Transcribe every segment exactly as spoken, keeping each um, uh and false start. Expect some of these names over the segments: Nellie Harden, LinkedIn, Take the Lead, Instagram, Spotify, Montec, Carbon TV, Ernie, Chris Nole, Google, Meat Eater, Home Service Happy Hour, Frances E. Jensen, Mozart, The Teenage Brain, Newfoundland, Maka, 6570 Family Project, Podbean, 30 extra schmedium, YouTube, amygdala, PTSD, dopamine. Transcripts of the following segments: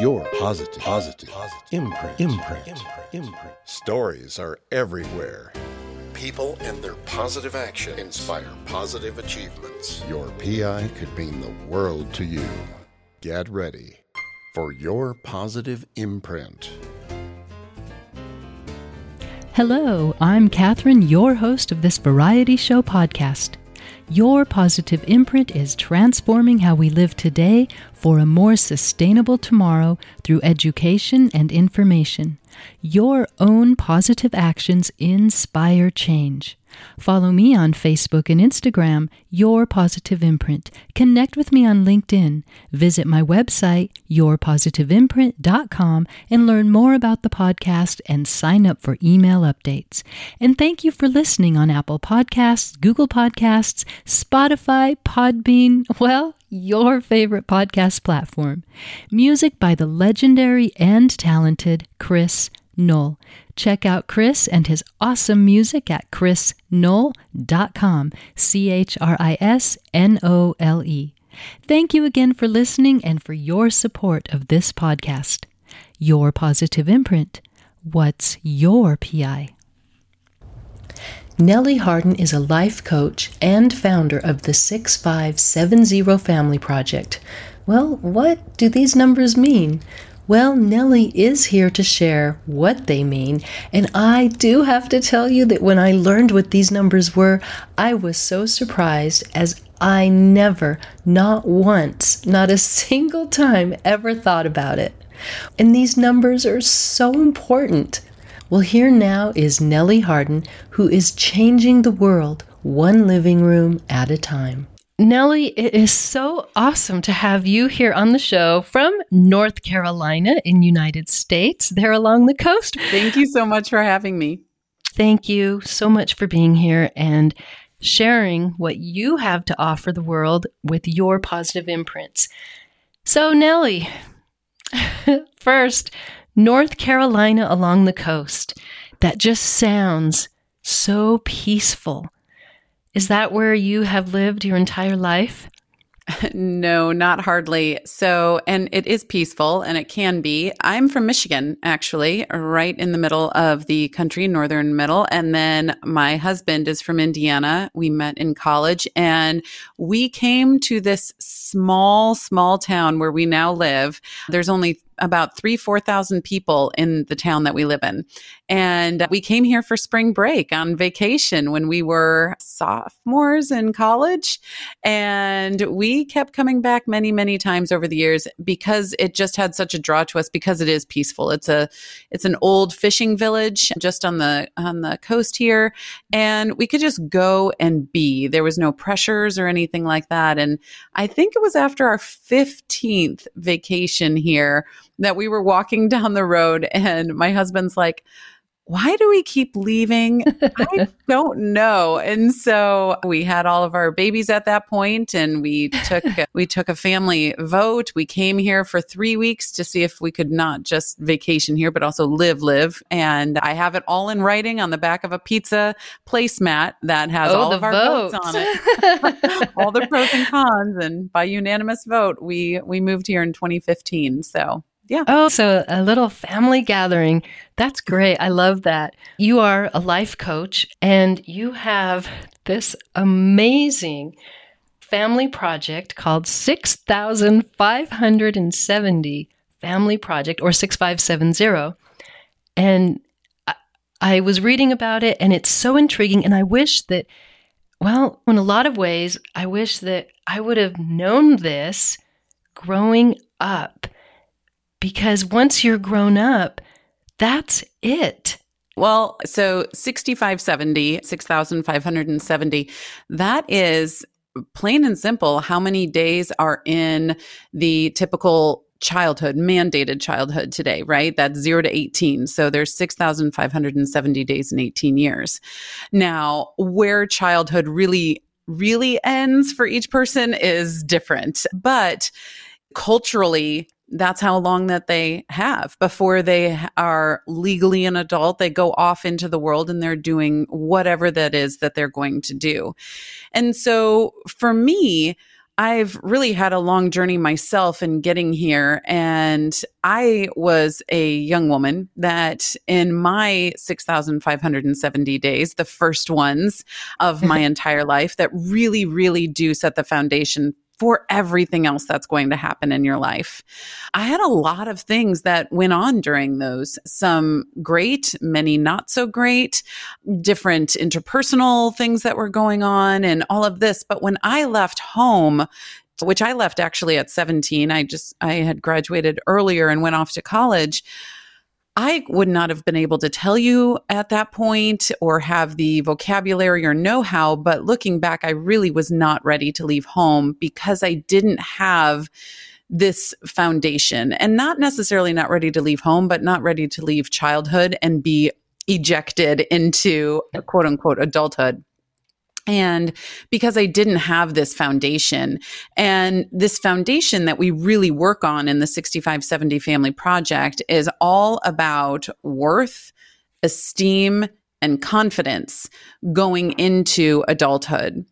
your positive, positive, positive imprint, imprint, imprint, imprint. Stories are everywhere. People and their positive action inspire positive achievements. Your P I could mean the world to you. Get ready for your positive imprint. Hello, I'm Catherine, your host of this variety show podcast. Your Positive Imprint is transforming how we live today for a more sustainable tomorrow through education and information. Your own positive actions inspire change. Follow me on Facebook and Instagram, Your Positive Imprint. Connect with me on LinkedIn. Visit my website, your positive imprint dot com, and learn more about the podcast and sign up for email updates. And thank you for listening on Apple Podcasts, Google Podcasts, Spotify, Podbean, well, your favorite podcast platform. Music by the legendary and talented Chris Nole. Check out Chris and his awesome music at chris nole dot com, C H R I S N O L E. Thank you again for listening and for your support of this podcast. Your Positive Imprint. What's your P I? Nellie Harden is a life coach and founder of the six five seven zero Family Project. Well, what do these numbers mean? Well, Nellie is here to share what they mean, and I do have to tell you that when I learned what these numbers were, I was so surprised, as I never, not once, not a single time ever thought about it. And these numbers are so important. Well, here now is Nellie Harden, who is changing the world one living room at a time. Nellie, it is so awesome to have you here on the show from North Carolina in United States, there along the coast. Thank you so much for having me. Thank you so much for being here and sharing what you have to offer the world with your positive imprints. So, Nellie, first, North Carolina along the coast. That just sounds so peaceful. Is that where you have lived your entire life? No, not hardly. So, and it is peaceful and it can be. I'm from Michigan, actually, right in the middle of the country, northern middle. And then my husband is from Indiana. We met in college and we came to this small, small town where we now live. There's only about three, four thousand people in the town that we live in. And we came here for spring break on vacation when we were sophomores in college. And we kept coming back many, many times over the years because it just had such a draw to us because it is peaceful. It's a, it's an old fishing village just on the, on the coast here. And we could just go and be. There was no pressures or anything like that. And I think it was after our fifteenth vacation here that we were walking down the road and my husband's like, why do we keep leaving? I don't know. And so we had all of our babies at that point and we took we took a family vote. We came here for three weeks to see if we could not just vacation here, but also live, live. And I have it all in writing on the back of a pizza placemat that has oh, all of our votes on it. All the pros and cons. And by unanimous vote, we we moved here in twenty fifteen. So yeah. Oh, so a little family gathering. That's great. I love that. You are a life coach and you have this amazing family project called six five seven zero Family Project, or six five seven zero. And I, I was reading about it and it's so intriguing. And I wish that, well, in a lot of ways, I wish that I would have known this growing up. Because once you're grown up, that's it. Well, so sixty-five seventy, six thousand five hundred seventy, that is plain and simple how many days are in the typical childhood, mandated childhood today, right? That's zero to eighteen. So there's six thousand five hundred seventy days in eighteen years. Now, where childhood really, really ends for each person is different. But culturally, that's how long that they have before they are legally an adult. They go off into the world and they're doing whatever that is that they're going to do. And so for me, I've really had a long journey myself in getting here. And I was a young woman that in my six thousand five hundred seventy days, the first ones of my entire life, that really, really do set the foundation for everything else that's going to happen in your life. I had a lot of things that went on during those, some great, many not so great, different interpersonal things that were going on and all of this. But when I left home, which I left actually at seventeen, I just, I had graduated earlier and went off to college. I would not have been able to tell you at that point or have the vocabulary or know-how, but looking back, I really was not ready to leave home because I didn't have this foundation, and not necessarily not ready to leave home, but not ready to leave childhood and be ejected into quote unquote adulthood. And because I didn't have this foundation, and this foundation that we really work on in the sixty-five seventy Family Project is all about worth, esteem, and confidence going into adulthood.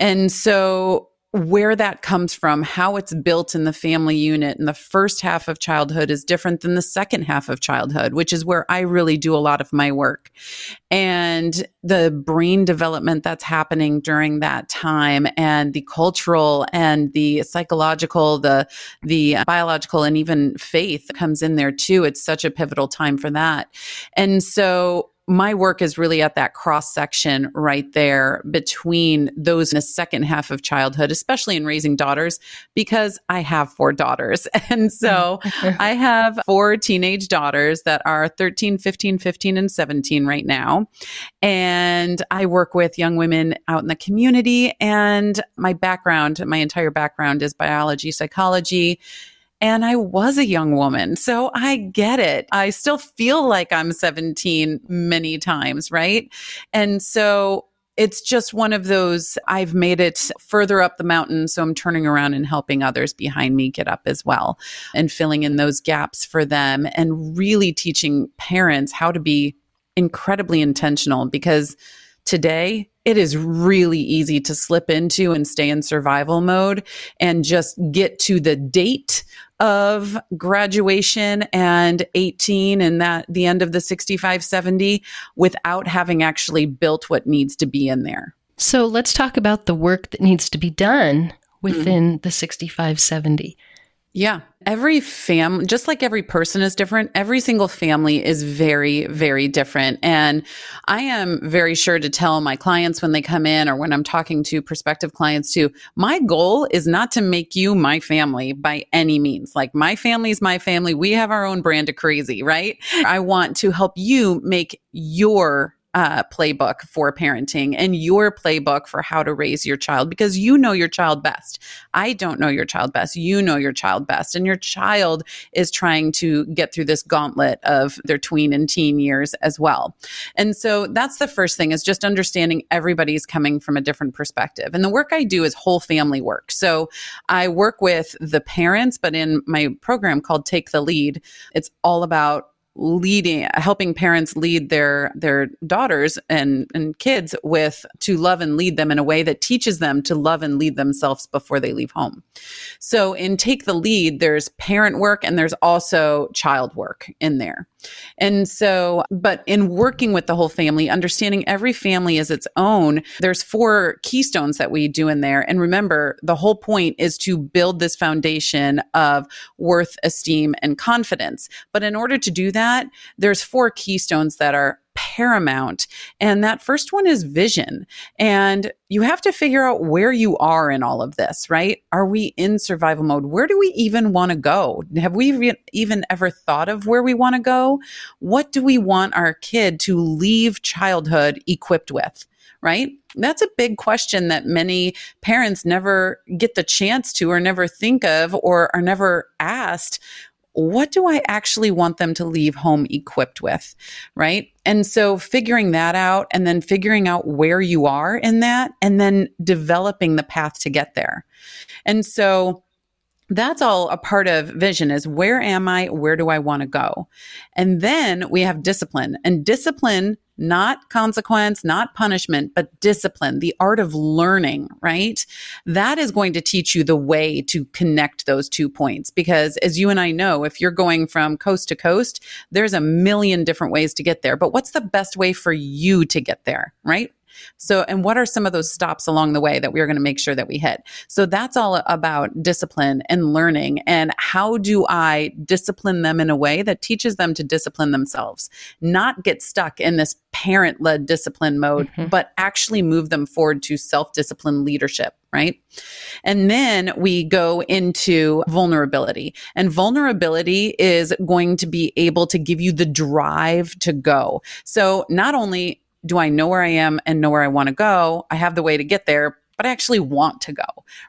And so where that comes from, how it's built in the family unit in the first half of childhood is different than the second half of childhood, which is where I really do a lot of my work. And the brain development that's happening during that time, and the cultural and the psychological, the the biological, and even faith comes in there too. It's such a pivotal time for that. And so my work is really at that cross section right there between those in the second half of childhood, especially in raising daughters, because I have four daughters. And so I have four teenage daughters that are thirteen, fifteen, fifteen, and seventeen right now. And I work with young women out in the community. And my background, my entire background is biology, psychology. And I was a young woman, so I get it. I still feel like I'm seventeen many times, right? And so it's just one of those, I've made it further up the mountain, so I'm turning around and helping others behind me get up as well and filling in those gaps for them, and really teaching parents how to be incredibly intentional, because today, it is really easy to slip into and stay in survival mode and just get to the date of graduation and eighteen and that the end of the sixty-five seventy without having actually built what needs to be in there. So let's talk about the work that needs to be done within mm-hmm. the sixty-five seventy. Yeah. Every family, just like every person is different, every single family is very, very different. And I am very sure to tell my clients when they come in, or when I'm talking to prospective clients too, my goal is not to make you my family by any means. Like, my family is my family. We have our own brand of crazy, right? I want to help you make your Uh, playbook for parenting and your playbook for how to raise your child, because you know your child best. I don't know your child best. You know your child best. And your child is trying to get through this gauntlet of their tween and teen years as well. And so that's the first thing, is just understanding everybody's coming from a different perspective. And the work I do is whole family work. So I work with the parents, but in my program called Take the Lead, it's all about leading, helping parents lead their, their daughters and, and kids with, to love and lead them in a way that teaches them to love and lead themselves before they leave home. So in Take the Lead, there's parent work and there's also child work in there. And so, but in working with the whole family, understanding every family is its own, there's four keystones that we do in there. And remember, the whole point is to build this foundation of worth, esteem, and confidence. But in order to do that, there's four keystones that are paramount. And that first one is vision. And you have to figure out where you are in all of this, right? Are we in survival mode? Where do we even want to go? Have we re- even ever thought of where we want to go? What do we want our kid to leave childhood equipped with, right? That's a big question that many parents never get the chance to, or never think of, or are never asked. What do I actually want them to leave home equipped with, right? And so figuring that out, and then figuring out where you are in that, and then developing the path to get there. And so that's all a part of vision is where am I? Where do I want to go? And then we have discipline, and discipline, not consequence, not punishment, but discipline, the art of learning, right? That is going to teach you the way to connect those two points. Because as you and I know, if you're going from coast to coast, there's a million different ways to get there. But what's the best way for you to get there, right? So, and what are some of those stops along the way that we are going to make sure that we hit? So that's all about discipline and learning, and how do I discipline them in a way that teaches them to discipline themselves, not get stuck in this parent-led discipline mode, mm-hmm. but actually move them forward to self-discipline leadership, right? And then we go into vulnerability. And vulnerability is going to be able to give you the drive to go. So not only do I know where I am and know where I want to go? I have the way to get there, but I actually want to go,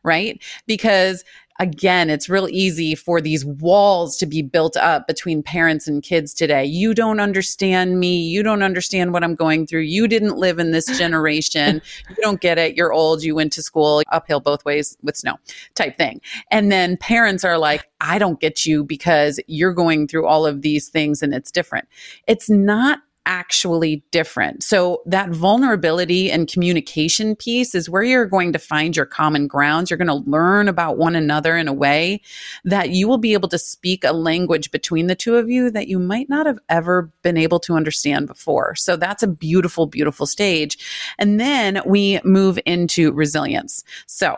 right? Because again, it's real easy for these walls to be built up between parents and kids today. You don't understand me. You don't understand what I'm going through. You didn't live in this generation. You don't get it. You're old. You went to school uphill both ways with snow type thing. And then parents are like, I don't get you because you're going through all of these things and it's different. It's not actually different. So that vulnerability and communication piece is where you're going to find your common grounds. You're going to learn about one another in a way that you will be able to speak a language between the two of you that you might not have ever been able to understand before. So that's a beautiful, beautiful stage. And then we move into resilience. So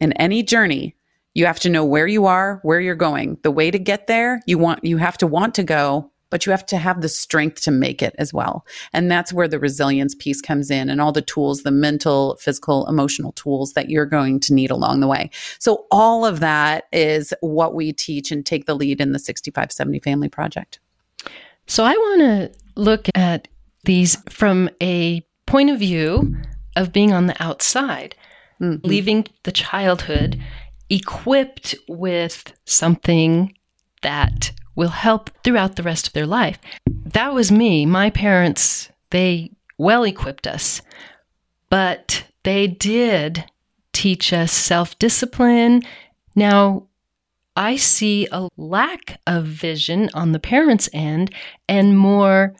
in any journey, you have to know where you are, where you're going, the way to get there. You want, you have to want to go, but you have to have the strength to make it as well. And that's where the resilience piece comes in, and all the tools, the mental, physical, emotional tools that you're going to need along the way. So all of that is what we teach and take the lead in the sixty-five seventy Family Project. So I want to look at these from a point of view of being on the outside, mm-hmm. leaving the childhood equipped with something that will help throughout the rest of their life. That was me. My parents, they well equipped us, but they did teach us self-discipline. Now, I see a lack of vision on the parents' end, and more,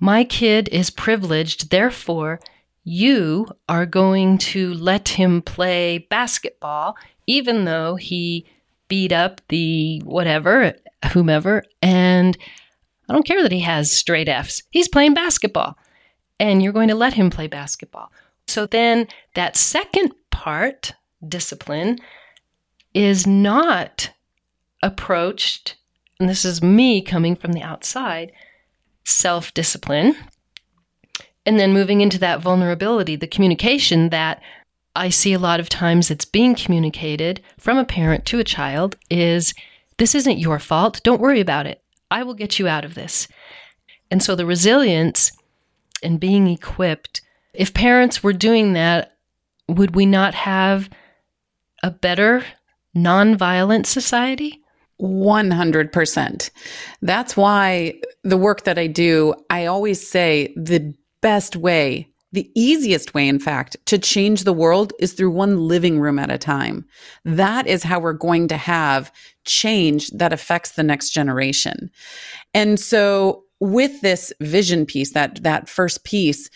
my kid is privileged, therefore you are going to let him play basketball, even though he beat up the whatever, whomever, and I don't care that he has straight F's. He's playing basketball, and you're going to let him play basketball. So then that second part, discipline, is not approached, and this is me coming from the outside, self-discipline, and then moving into that vulnerability, the communication that I see a lot of times it's being communicated from a parent to a child is, this isn't your fault. Don't worry about it. I will get you out of this. And so the resilience and being equipped, if parents were doing that, would we not have a better nonviolent society? one hundred percent. That's why the work that I do, I always say the best way, the easiest way, in fact, to change the world is through one living room at a time. That is how we're going to have change that affects the next generation. And so with this vision piece, that that first piece,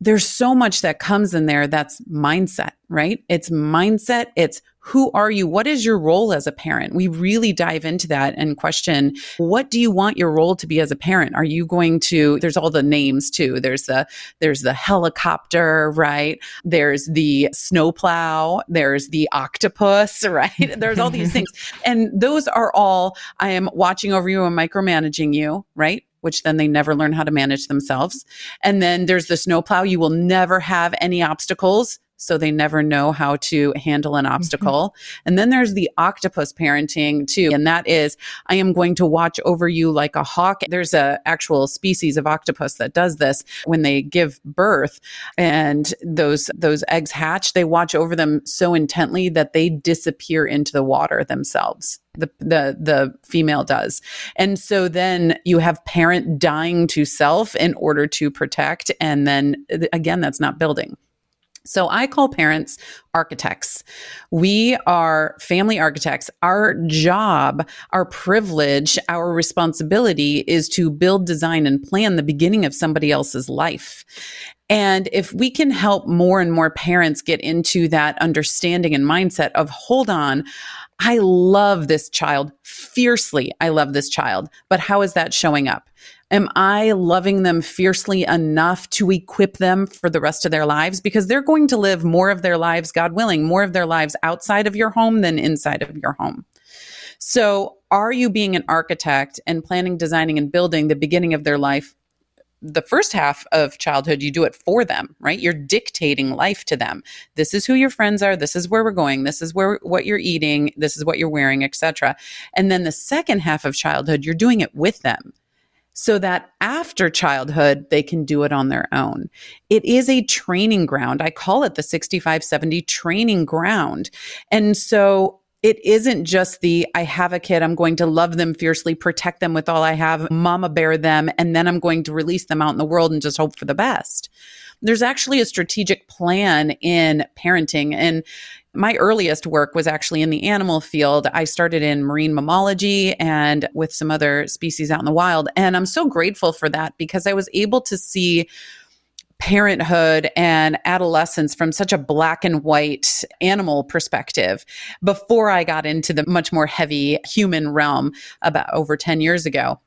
there's so much that comes in there that's mindset, right? It's mindset. It's who are you? What is your role as a parent? We really dive into that and question, what do you want your role to be as a parent? Are you going to, there's all the names too. There's the, there's the helicopter, right? There's the snowplow. There's the octopus, right? There's all these things. And those are all, I am watching over you and micromanaging you, right? Which then they never learn how to manage themselves. And then there's the snowplow. You will never have any obstacles, so they never know how to handle an obstacle. Mm-hmm. And then there's the octopus parenting too. And that is, I am going to watch over you like a hawk. There's a actual species of octopus that does this when they give birth, and those, those eggs hatch. They watch over them so intently that they disappear into the water themselves. The, the, the female does. And so then you have parent dying to self in order to protect. And then again, that's not building. So I call parents architects. We are family architects. Our job, our privilege, our responsibility is to build, design, and plan the beginning of somebody else's life. And if we can help more and more parents get into that understanding and mindset of, hold on, I love this child fiercely. I love this child, but how is that showing up? Am I loving them fiercely enough to equip them for the rest of their lives? Because they're going to live more of their lives, God willing, more of their lives outside of your home than inside of your home. So are you being an architect and planning, designing, and building the beginning of their life? The first half of childhood, you do it for them, right? You're dictating life to them. This is who your friends are. This is where we're going. This is where what you're eating. This is what you're wearing, et cetera. And then the second half of childhood, you're doing it with them, so that after childhood, they can do it on their own. It is a training ground. I call it the sixty-five seventy training ground. And so it isn't just the, I have a kid, I'm going to love them fiercely, protect them with all I have, mama bear them, and then I'm going to release them out in the world and just hope for the best. There's actually a strategic plan in parenting. And my earliest work was actually in the animal field. I started in marine mammalogy and with some other species out in the wild. And I'm so grateful for that, because I was able to see parenthood and adolescence from such a black and white animal perspective before I got into the much more heavy human realm about over ten years ago.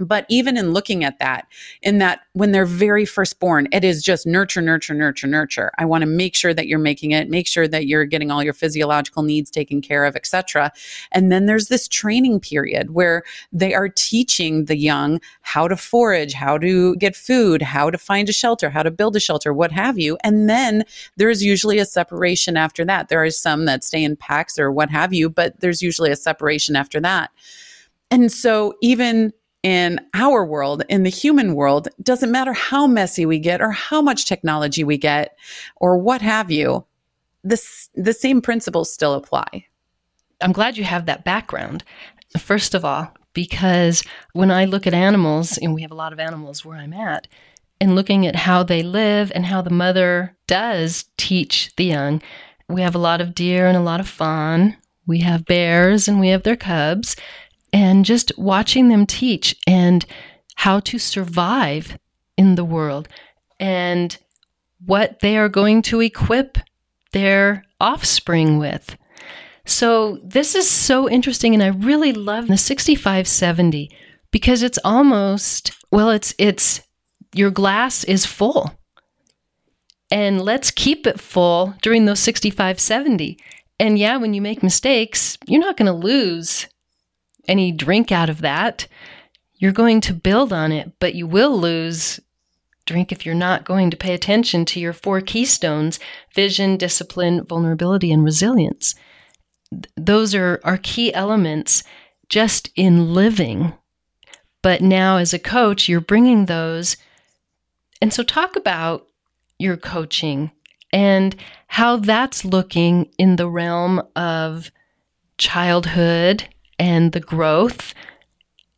But even in looking at that, in that when they're very first born, it is just nurture, nurture, nurture, nurture. I want to make sure that you're making it, make sure that you're getting all your physiological needs taken care of, et cetera. And then there's this training period where they are teaching the young how to forage, how to get food, how to find a shelter, how to build a shelter, what have you. And then there is usually a separation after that. There are some that stay in packs or what have you, but there's usually a separation after that. And so even in our world, in the human world, doesn't matter how messy we get or how much technology we get or what have you, this, the same principles still apply. I'm glad you have that background, first of all, because when I look at animals, and we have a lot of animals where I'm at, and looking at how they live and how the mother does teach the young, we have a lot of deer and a lot of fawn, we have bears and we have their cubs. And just watching them teach and how to survive in the world and what they are going to equip their offspring with. So this is so interesting. And I really love the sixty-five seventy because it's almost, well, it's, it's your glass is full. And let's keep it full during those sixty-five seventy. And yeah, when you make mistakes, you're not going to lose any drink out of that. You're going to build on it, but you will lose drink if you're not going to pay attention to your four keystones: vision, discipline, vulnerability, and resilience. Th- those are our key elements just in living. But now as a coach, you're bringing those. And so talk about your coaching and how that's looking in the realm of childhood and the growth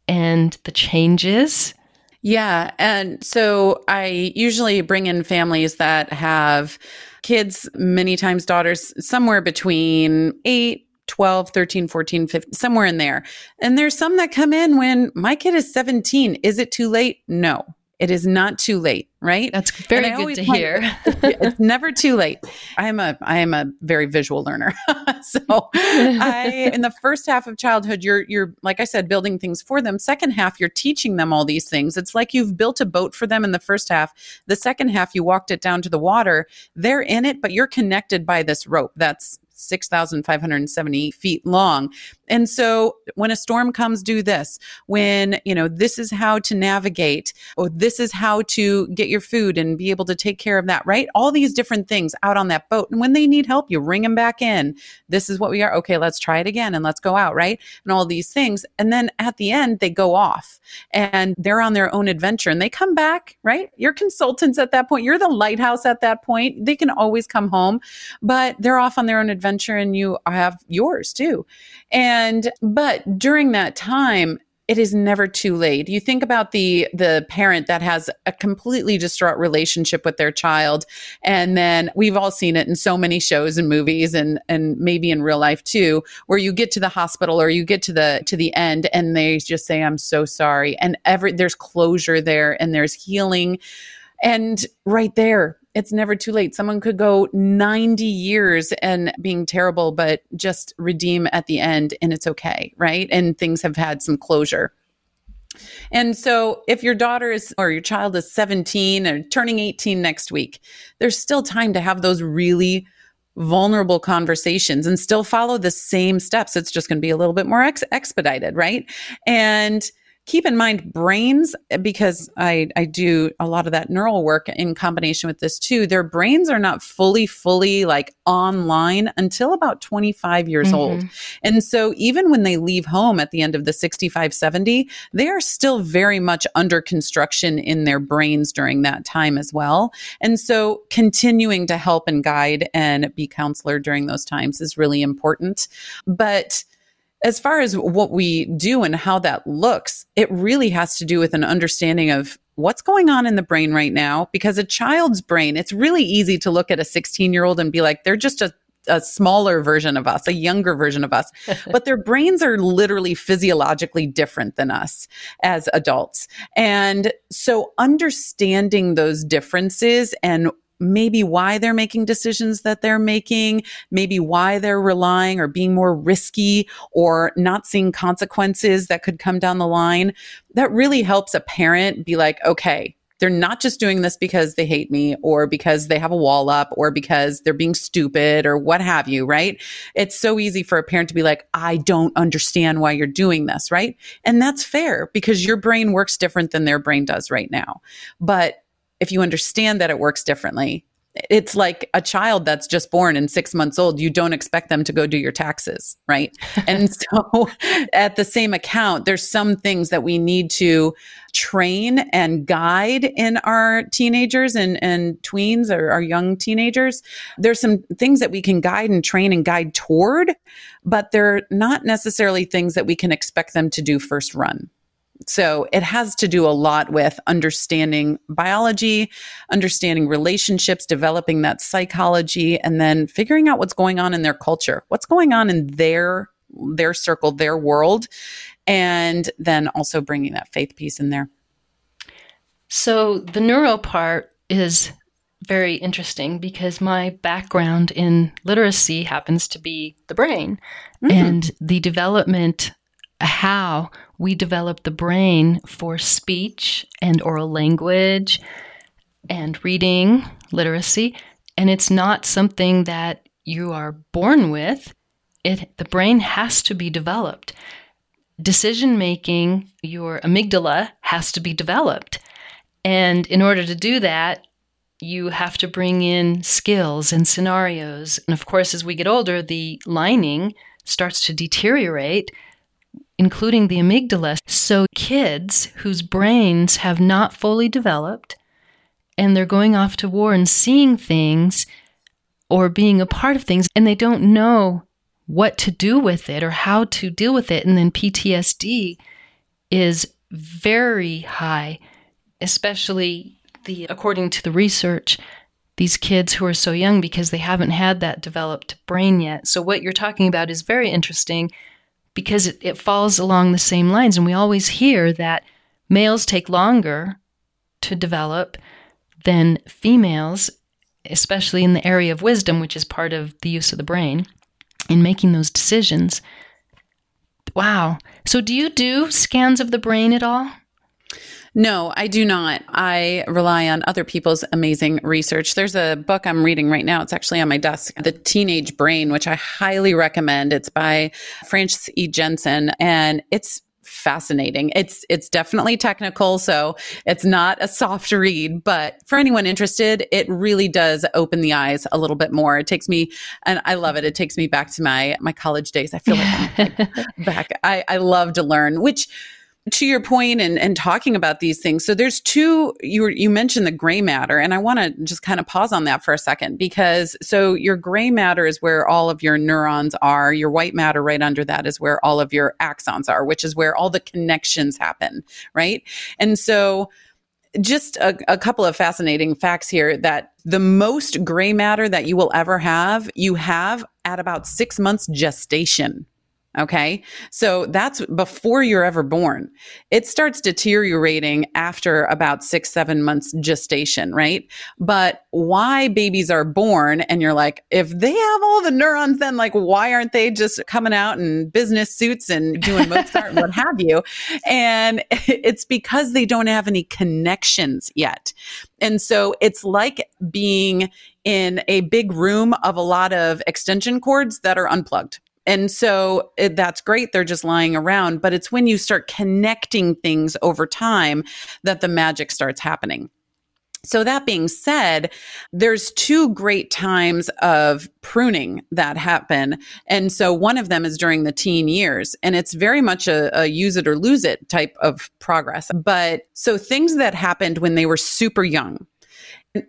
and the changes. Yeah. And so I usually bring in families that have kids, many times daughters, somewhere between eight, twelve, thirteen, fourteen, fifteen, somewhere in there. And there's some that come in when my kid is seventeen. Is it too late? No, it is not too late, right? That's very good to hear. It's never too late. I am a I am a very visual learner. So I in the first half of childhood, you're you're like I said, building things for them. Second half, you're teaching them all these things. It's like you've built a boat for them in the first half. The second half, you walked it down to the water. They're in it, but you're connected by this rope that's six thousand five hundred seventy feet long. And so when a storm comes, do this. When, you know, this is how to navigate, or this is how to get your food and be able to take care of that, right? All these different things out on that boat. And when they need help, you ring them back in. This is what we are. Okay, let's try it again and let's go out, right? And all these things. And then at the end, they go off and they're on their own adventure and they come back, right? You're consultants at that point. You're the lighthouse at that point. They can always come home, but they're off on their own adventure. Adventure and you have yours too. And, but during that time, it is never too late. You think about the the parent that has a completely distraught relationship with their child. And then we've all seen it in so many shows and movies and and maybe in real life too, where you get to the hospital or you get to the to the end and they just say, I'm so sorry. And every there's closure there and there's healing. And right there, it's never too late. Someone could go ninety years and being terrible, but just redeem at the end and it's okay, right? And things have had some closure. And so if your daughter is, or your child is seventeen or turning eighteen next week, there's still time to have those really vulnerable conversations and still follow the same steps. It's just going to be a little bit more ex- expedited, right? And keep in mind brains, because I, I do a lot of that neural work in combination with this too. Their brains are not fully, fully like online until about twenty-five years mm-hmm. old. And so even when they leave home at the end of the sixty-five seventy, they are still very much under construction in their brains during that time as well. And so continuing to help and guide and be counselor during those times is really important. But as far as what we do and how that looks, it really has to do with an understanding of what's going on in the brain right now. Because a child's brain, it's really easy to look at a sixteen-year-old and be like, they're just a, a smaller version of us, a younger version of us. But their brains are literally physiologically different than us as adults. And so understanding those differences and maybe why they're making decisions that they're making, maybe why they're relying or being more risky or not seeing consequences that could come down the line, that really helps a parent be like, okay, they're not just doing this because they hate me or because they have a wall up or because they're being stupid or what have you, right? It's so easy for a parent to be like, I don't understand why you're doing this, right? And that's fair because your brain works different than their brain does right now. But if you understand that it works differently, it's like a child that's just born and six months old, you don't expect them to go do your taxes, right? And so at the same account, there's some things that we need to train and guide in our teenagers and, and tweens or our young teenagers. There's some things that we can guide and train and guide toward, but they're not necessarily things that we can expect them to do first run. So it has to do a lot with understanding biology, understanding relationships, developing that psychology, and then figuring out what's going on in their culture, what's going on in their their circle, their world, and then also bringing that faith piece in there. So the neuro part is very interesting because my background in literacy happens to be the brain mm-hmm. and the development how we develop the brain for speech and oral language and reading, literacy. And it's not something that you are born with. It, the brain has to be developed. Decision-making, your amygdala has to be developed. And in order to do that, you have to bring in skills and scenarios. And of course, as we get older, the lining starts to deteriorate, including the amygdala. So kids whose brains have not fully developed and they're going off to war and seeing things or being a part of things and they don't know what to do with it or how to deal with it. And then P T S D is very high, especially the according to the research, these kids who are so young because they haven't had that developed brain yet. So what you're talking about is very interesting, because it, it falls along the same lines. And we always hear that males take longer to develop than females, especially in the area of wisdom, which is part of the use of the brain in making those decisions. Wow. So do you do scans of the brain at all? No, I do not. I rely on other people's amazing research. There's a book I'm reading right now. It's actually on my desk, The Teenage Brain, which I highly recommend. It's by Frances E. Jensen, and it's fascinating. It's it's definitely technical, so it's not a soft read, but for anyone interested, it really does open the eyes a little bit more. It takes me, and I love it, it takes me back to my, my college days. I feel like I'm back. I, I love to learn, which to your point and, and talking about these things. So there's two, you were, you mentioned the gray matter, and I want to just kind of pause on that for a second, because so your gray matter is where all of your neurons are. Your white matter right under that is where all of your axons are, which is where all the connections happen, right? And so just a, a couple of fascinating facts here, that the most gray matter that you will ever have, you have at about six months gestation. Okay. So that's before you're ever born. It starts deteriorating after about six, seven months gestation, right? But why babies are born and you're like, if they have all the neurons, then like, why aren't they just coming out in business suits and doing Mozart and what have you? And it's because they don't have any connections yet. And so it's like being in a big room of a lot of extension cords that are unplugged. And so it, that's great. They're just lying around. But it's when you start connecting things over time that the magic starts happening. So that being said, there's two great times of pruning that happen. And so one of them is during the teen years, and it's very much a, a use it or lose it type of progress. But so things that happened when they were super young,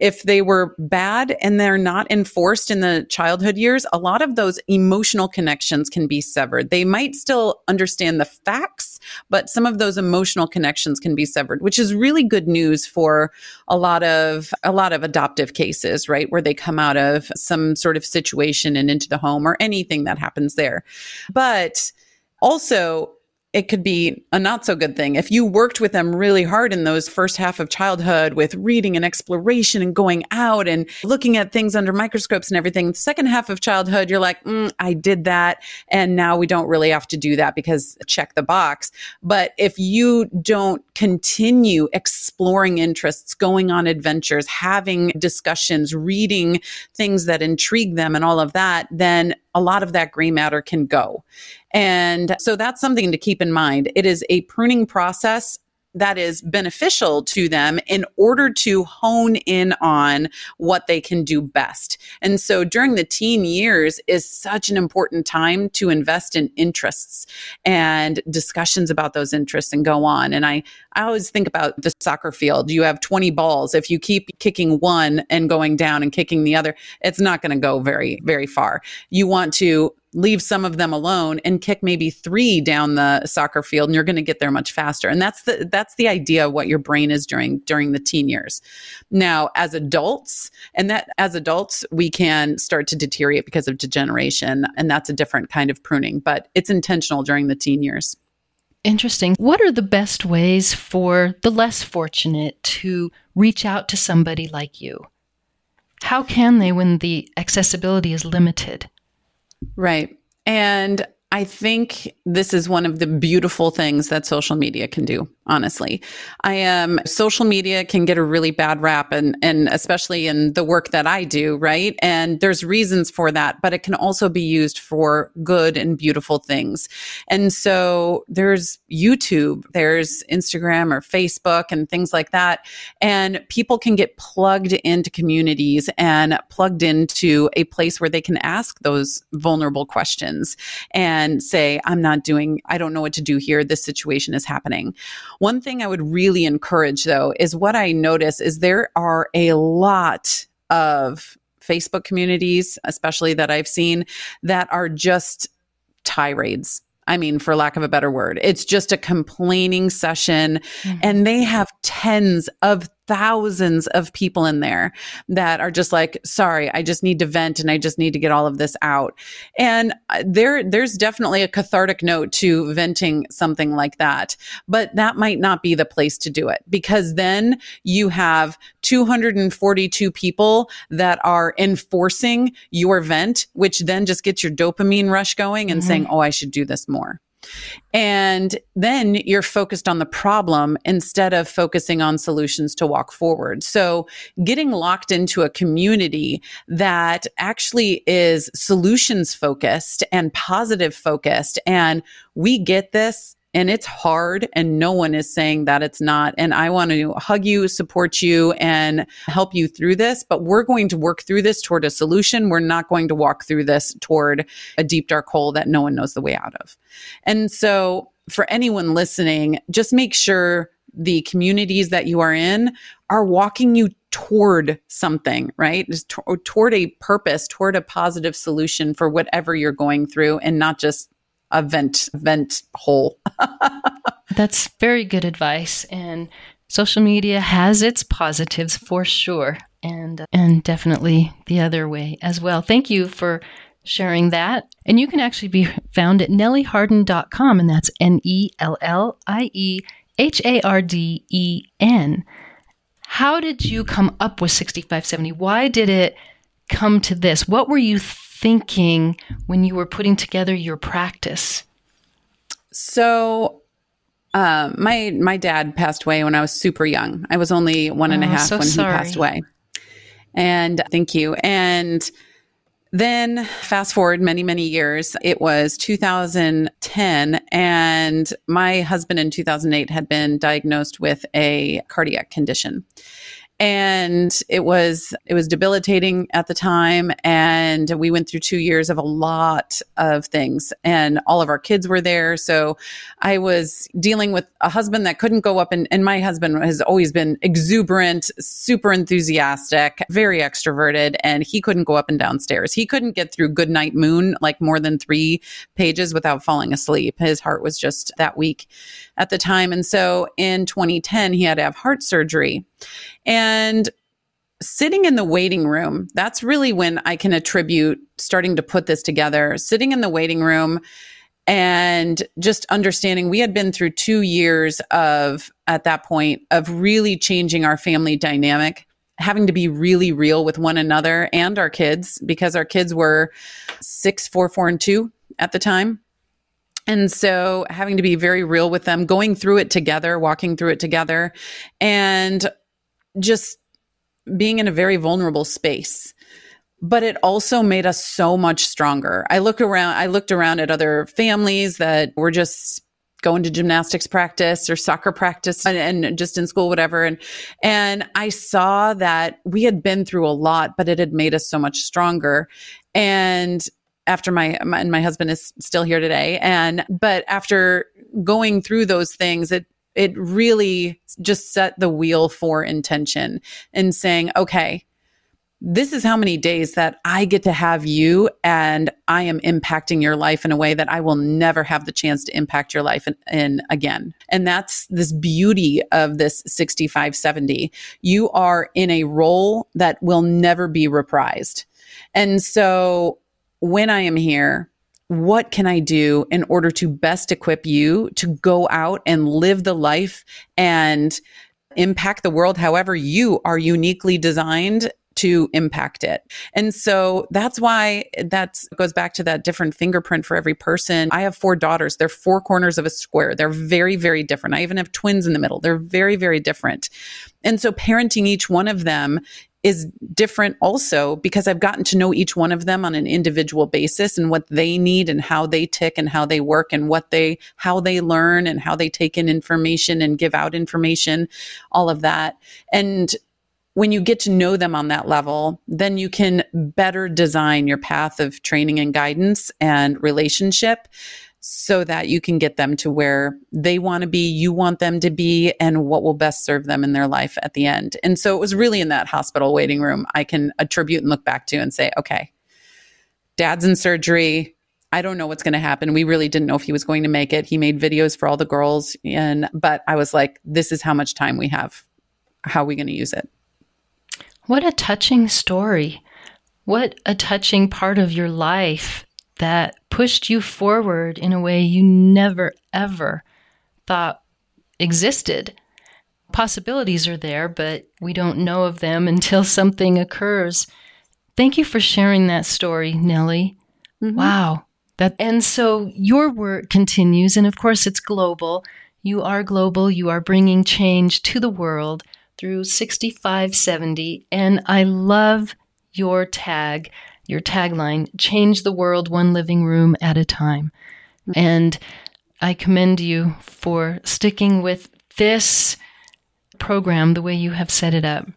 if they were bad and they're not enforced in the childhood years, a lot of those emotional connections can be severed. They might still understand the facts, but some of those emotional connections can be severed, which is really good news for a lot of a lot of adoptive cases, right? Where they come out of some sort of situation and into the home or anything that happens there. But also, it could be a not so good thing. If you worked with them really hard in those first half of childhood with reading and exploration and going out and looking at things under microscopes and everything, the second half of childhood, you're like, mm, I did that. And now we don't really have to do that because check the box. But if you don't continue exploring interests, going on adventures, having discussions, reading things that intrigue them and all of that, then a lot of that gray matter can go. And so that's something to keep in mind. It is a pruning process that is beneficial to them in order to hone in on what they can do best. And so during the teen years is such an important time to invest in interests and discussions about those interests and go on. And I, I always think about the soccer field. You have twenty balls. If you keep kicking one and going down and kicking the other, it's not going to go very, very far. You want to leave some of them alone and kick maybe three down the soccer field, and you're going to get there much faster. And that's the that's the idea of what your brain is doing during the teen years. Now, as adults, and that as adults, we can start to deteriorate because of degeneration, and that's a different kind of pruning, but it's intentional during the teen years. Interesting. What are the best ways for the less fortunate to reach out to somebody like you? How can they when the accessibility is limited? Right. And I think this is one of the beautiful things that social media can do, honestly. I am, social media can get a really bad rap, and, and especially in the work that I do, right? And there's reasons for that, but it can also be used for good and beautiful things. And so there's YouTube, there's Instagram or Facebook and things like that. And people can get plugged into communities and plugged into a place where they can ask those vulnerable questions and And say, I'm not doing, I don't know what to do here. This situation is happening. One thing I would really encourage, though, is what I notice is there are a lot of Facebook communities, especially that I've seen, that are just tirades. I mean, for lack of a better word, it's just a complaining session. Mm-hmm. And they have tens of thousands of people in there that are just like, sorry, I just need to vent and I just need to get all of this out. And there, there's definitely a cathartic note to venting something like that, but that might not be the place to do it, because then you have two hundred forty-two people that are enforcing your vent, which then just gets your dopamine rush going and mm-hmm. saying, oh, I should do this more. And then you're focused on the problem instead of focusing on solutions to walk forward. So getting locked into a community that actually is solutions focused and positive focused, and we get this, and it's hard, and no one is saying that it's not. And I want to hug you, support you, and help you through this. But we're going to work through this toward a solution. We're not going to walk through this toward a deep, dark hole that no one knows the way out of. And so for anyone listening, just make sure the communities that you are in are walking you toward something, right? Just t- toward a purpose, toward a positive solution for whatever you're going through, and not just a vent, vent hole. That's very good advice. And social media has its positives for sure. And, and definitely the other way as well. Thank you for sharing that. And you can actually be found at nellie harden dot com, and that's N E L L I E H A R D E N. How did you come up with sixty-five seventy? Why did it come to this? What were you thinking when you were putting together your practice? So uh, my my dad passed away when I was super young. I was only one and oh, a half so when sorry. he passed away. And thank you. And then fast forward many, many years, it was two thousand ten, and my husband in two thousand eight had been diagnosed with a cardiac condition. And it was it was debilitating at the time, and we went through two years of a lot of things, and all of our kids were there. So I was dealing with a husband that couldn't go up, and, and my husband has always been exuberant, super enthusiastic, very extroverted, and he couldn't go up and down stairs. He couldn't get through Goodnight Moon, like more than three pages, without falling asleep. His heart was just that weak at the time. And so in twenty ten, he had to have heart surgery. And sitting in the waiting room, that's really when I can attribute starting to put this together, sitting in the waiting room and just understanding we had been through two years of, at that point, of really changing our family dynamic, having to be really real with one another and our kids, because our kids were six, four, four, and two at the time. And so having to be very real with them, going through it together, walking through it together, and just being in a very vulnerable space. But it also made us so much stronger. I looked around, I looked around at other families that were just going to gymnastics practice or soccer practice and, and just in school, whatever. And, and I saw that we had been through a lot, but it had made us so much stronger. And after my, my, and my husband is still here today. And, but after going through those things, it, it really just set the wheel for intention and saying, okay, this is how many days that I get to have you, and I am impacting your life in a way that I will never have the chance to impact your life in, in again. And that's this beauty of this sixty-five seventy. You are in a role that will never be reprised. And so when I am here, what can I do in order to best equip you to go out and live the life and impact the world however you are uniquely designed to impact it? And so that's why that goes back to that different fingerprint for every person. I have four daughters. They're four corners of a square. They're very, very different. I even have twins in the middle. They're very, very different. And so parenting each one of them is different also, because I've gotten to know each one of them on an individual basis and what they need and how they tick and how they work and what they, how they learn and how they take in information and give out information, all of that. And when you get to know them on that level, then you can better design your path of training and guidance and relationship so that you can get them to where they want to be, you want them to be, and what will best serve them in their life at the end. And so it was really in that hospital waiting room I can attribute and look back to and say, okay, dad's in surgery. I don't know what's going to happen. We really didn't know if he was going to make it. He made videos for all the girls. And, but I was like, this is how much time we have. How are we going to use it? What a touching story. What a touching part of your life that pushed you forward in a way you never, ever thought existed. Possibilities are there, but we don't know of them until something occurs. Thank you for sharing that story, Nellie. Mm-hmm. Wow. That, and so your work continues, and of course it's global. You are global. You are bringing change to the world through sixty-five seventy, and I love your tag, your tagline, change the world one living room at a time. And I commend you for sticking with this program the way you have set it up.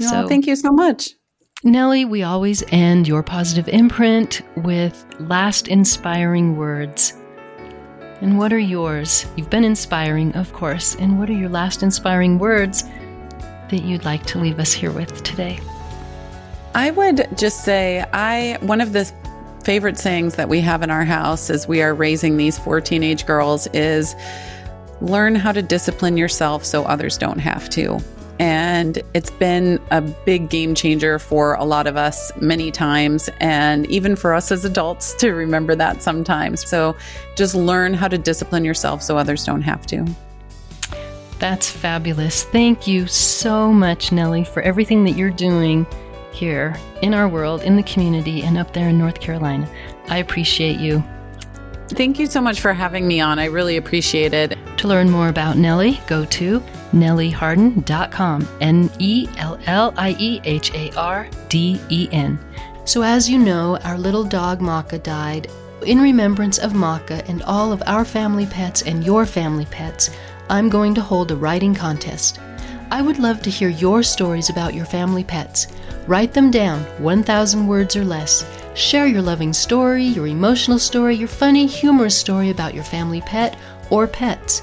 No, so, thank you so much. Nellie, we always end your positive imprint with last inspiring words. And what are yours? You've been inspiring, of course. And what are your last inspiring words that you'd like to leave us here with today? I would just say I one of the favorite sayings that we have in our house as we are raising these four teenage girls is, learn how to discipline yourself so others don't have to. And it's been a big game changer for a lot of us many times, and even for us as adults to remember that sometimes. So just learn how to discipline yourself so others don't have to. That's fabulous. Thank you so much, Nellie, for everything that you're doing here in our world, in the community, and up there in North Carolina. I appreciate you. Thank you so much for having me on. I really appreciate it. To learn more about Nellie, go to nellie harden dot com, N E L L I E H A R D E N. So as you know, our little dog Maka died. In remembrance of Maka and all of our family pets and your family pets, I'm going to hold a writing contest. I would love to hear your stories about your family pets. Write them down, one thousand words or less. Share your loving story, your emotional story, your funny, humorous story about your family pet or pets.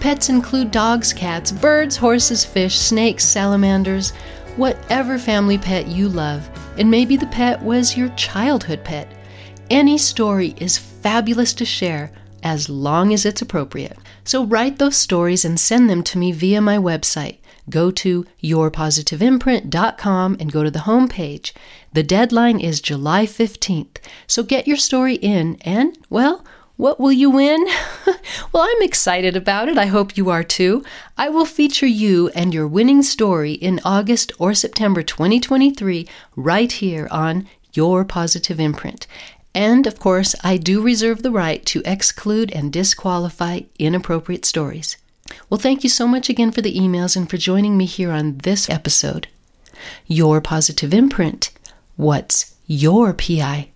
Pets include dogs, cats, birds, horses, fish, snakes, salamanders, whatever family pet you love. And maybe the pet was your childhood pet. Any story is fabulous to share, as long as it's appropriate. So write those stories and send them to me via my website. Go to your positive imprint dot com and go to the homepage. The deadline is July fifteenth. So get your story in and, well, what will you win? Well, I'm excited about it. I hope you are too. I will feature you and your winning story in August or September twenty twenty-three right here on Your Positive Imprint. And, of course, I do reserve the right to exclude and disqualify inappropriate stories. Well, thank you so much again for the emails and for joining me here on this episode. Your Positive Imprint. What's your P I?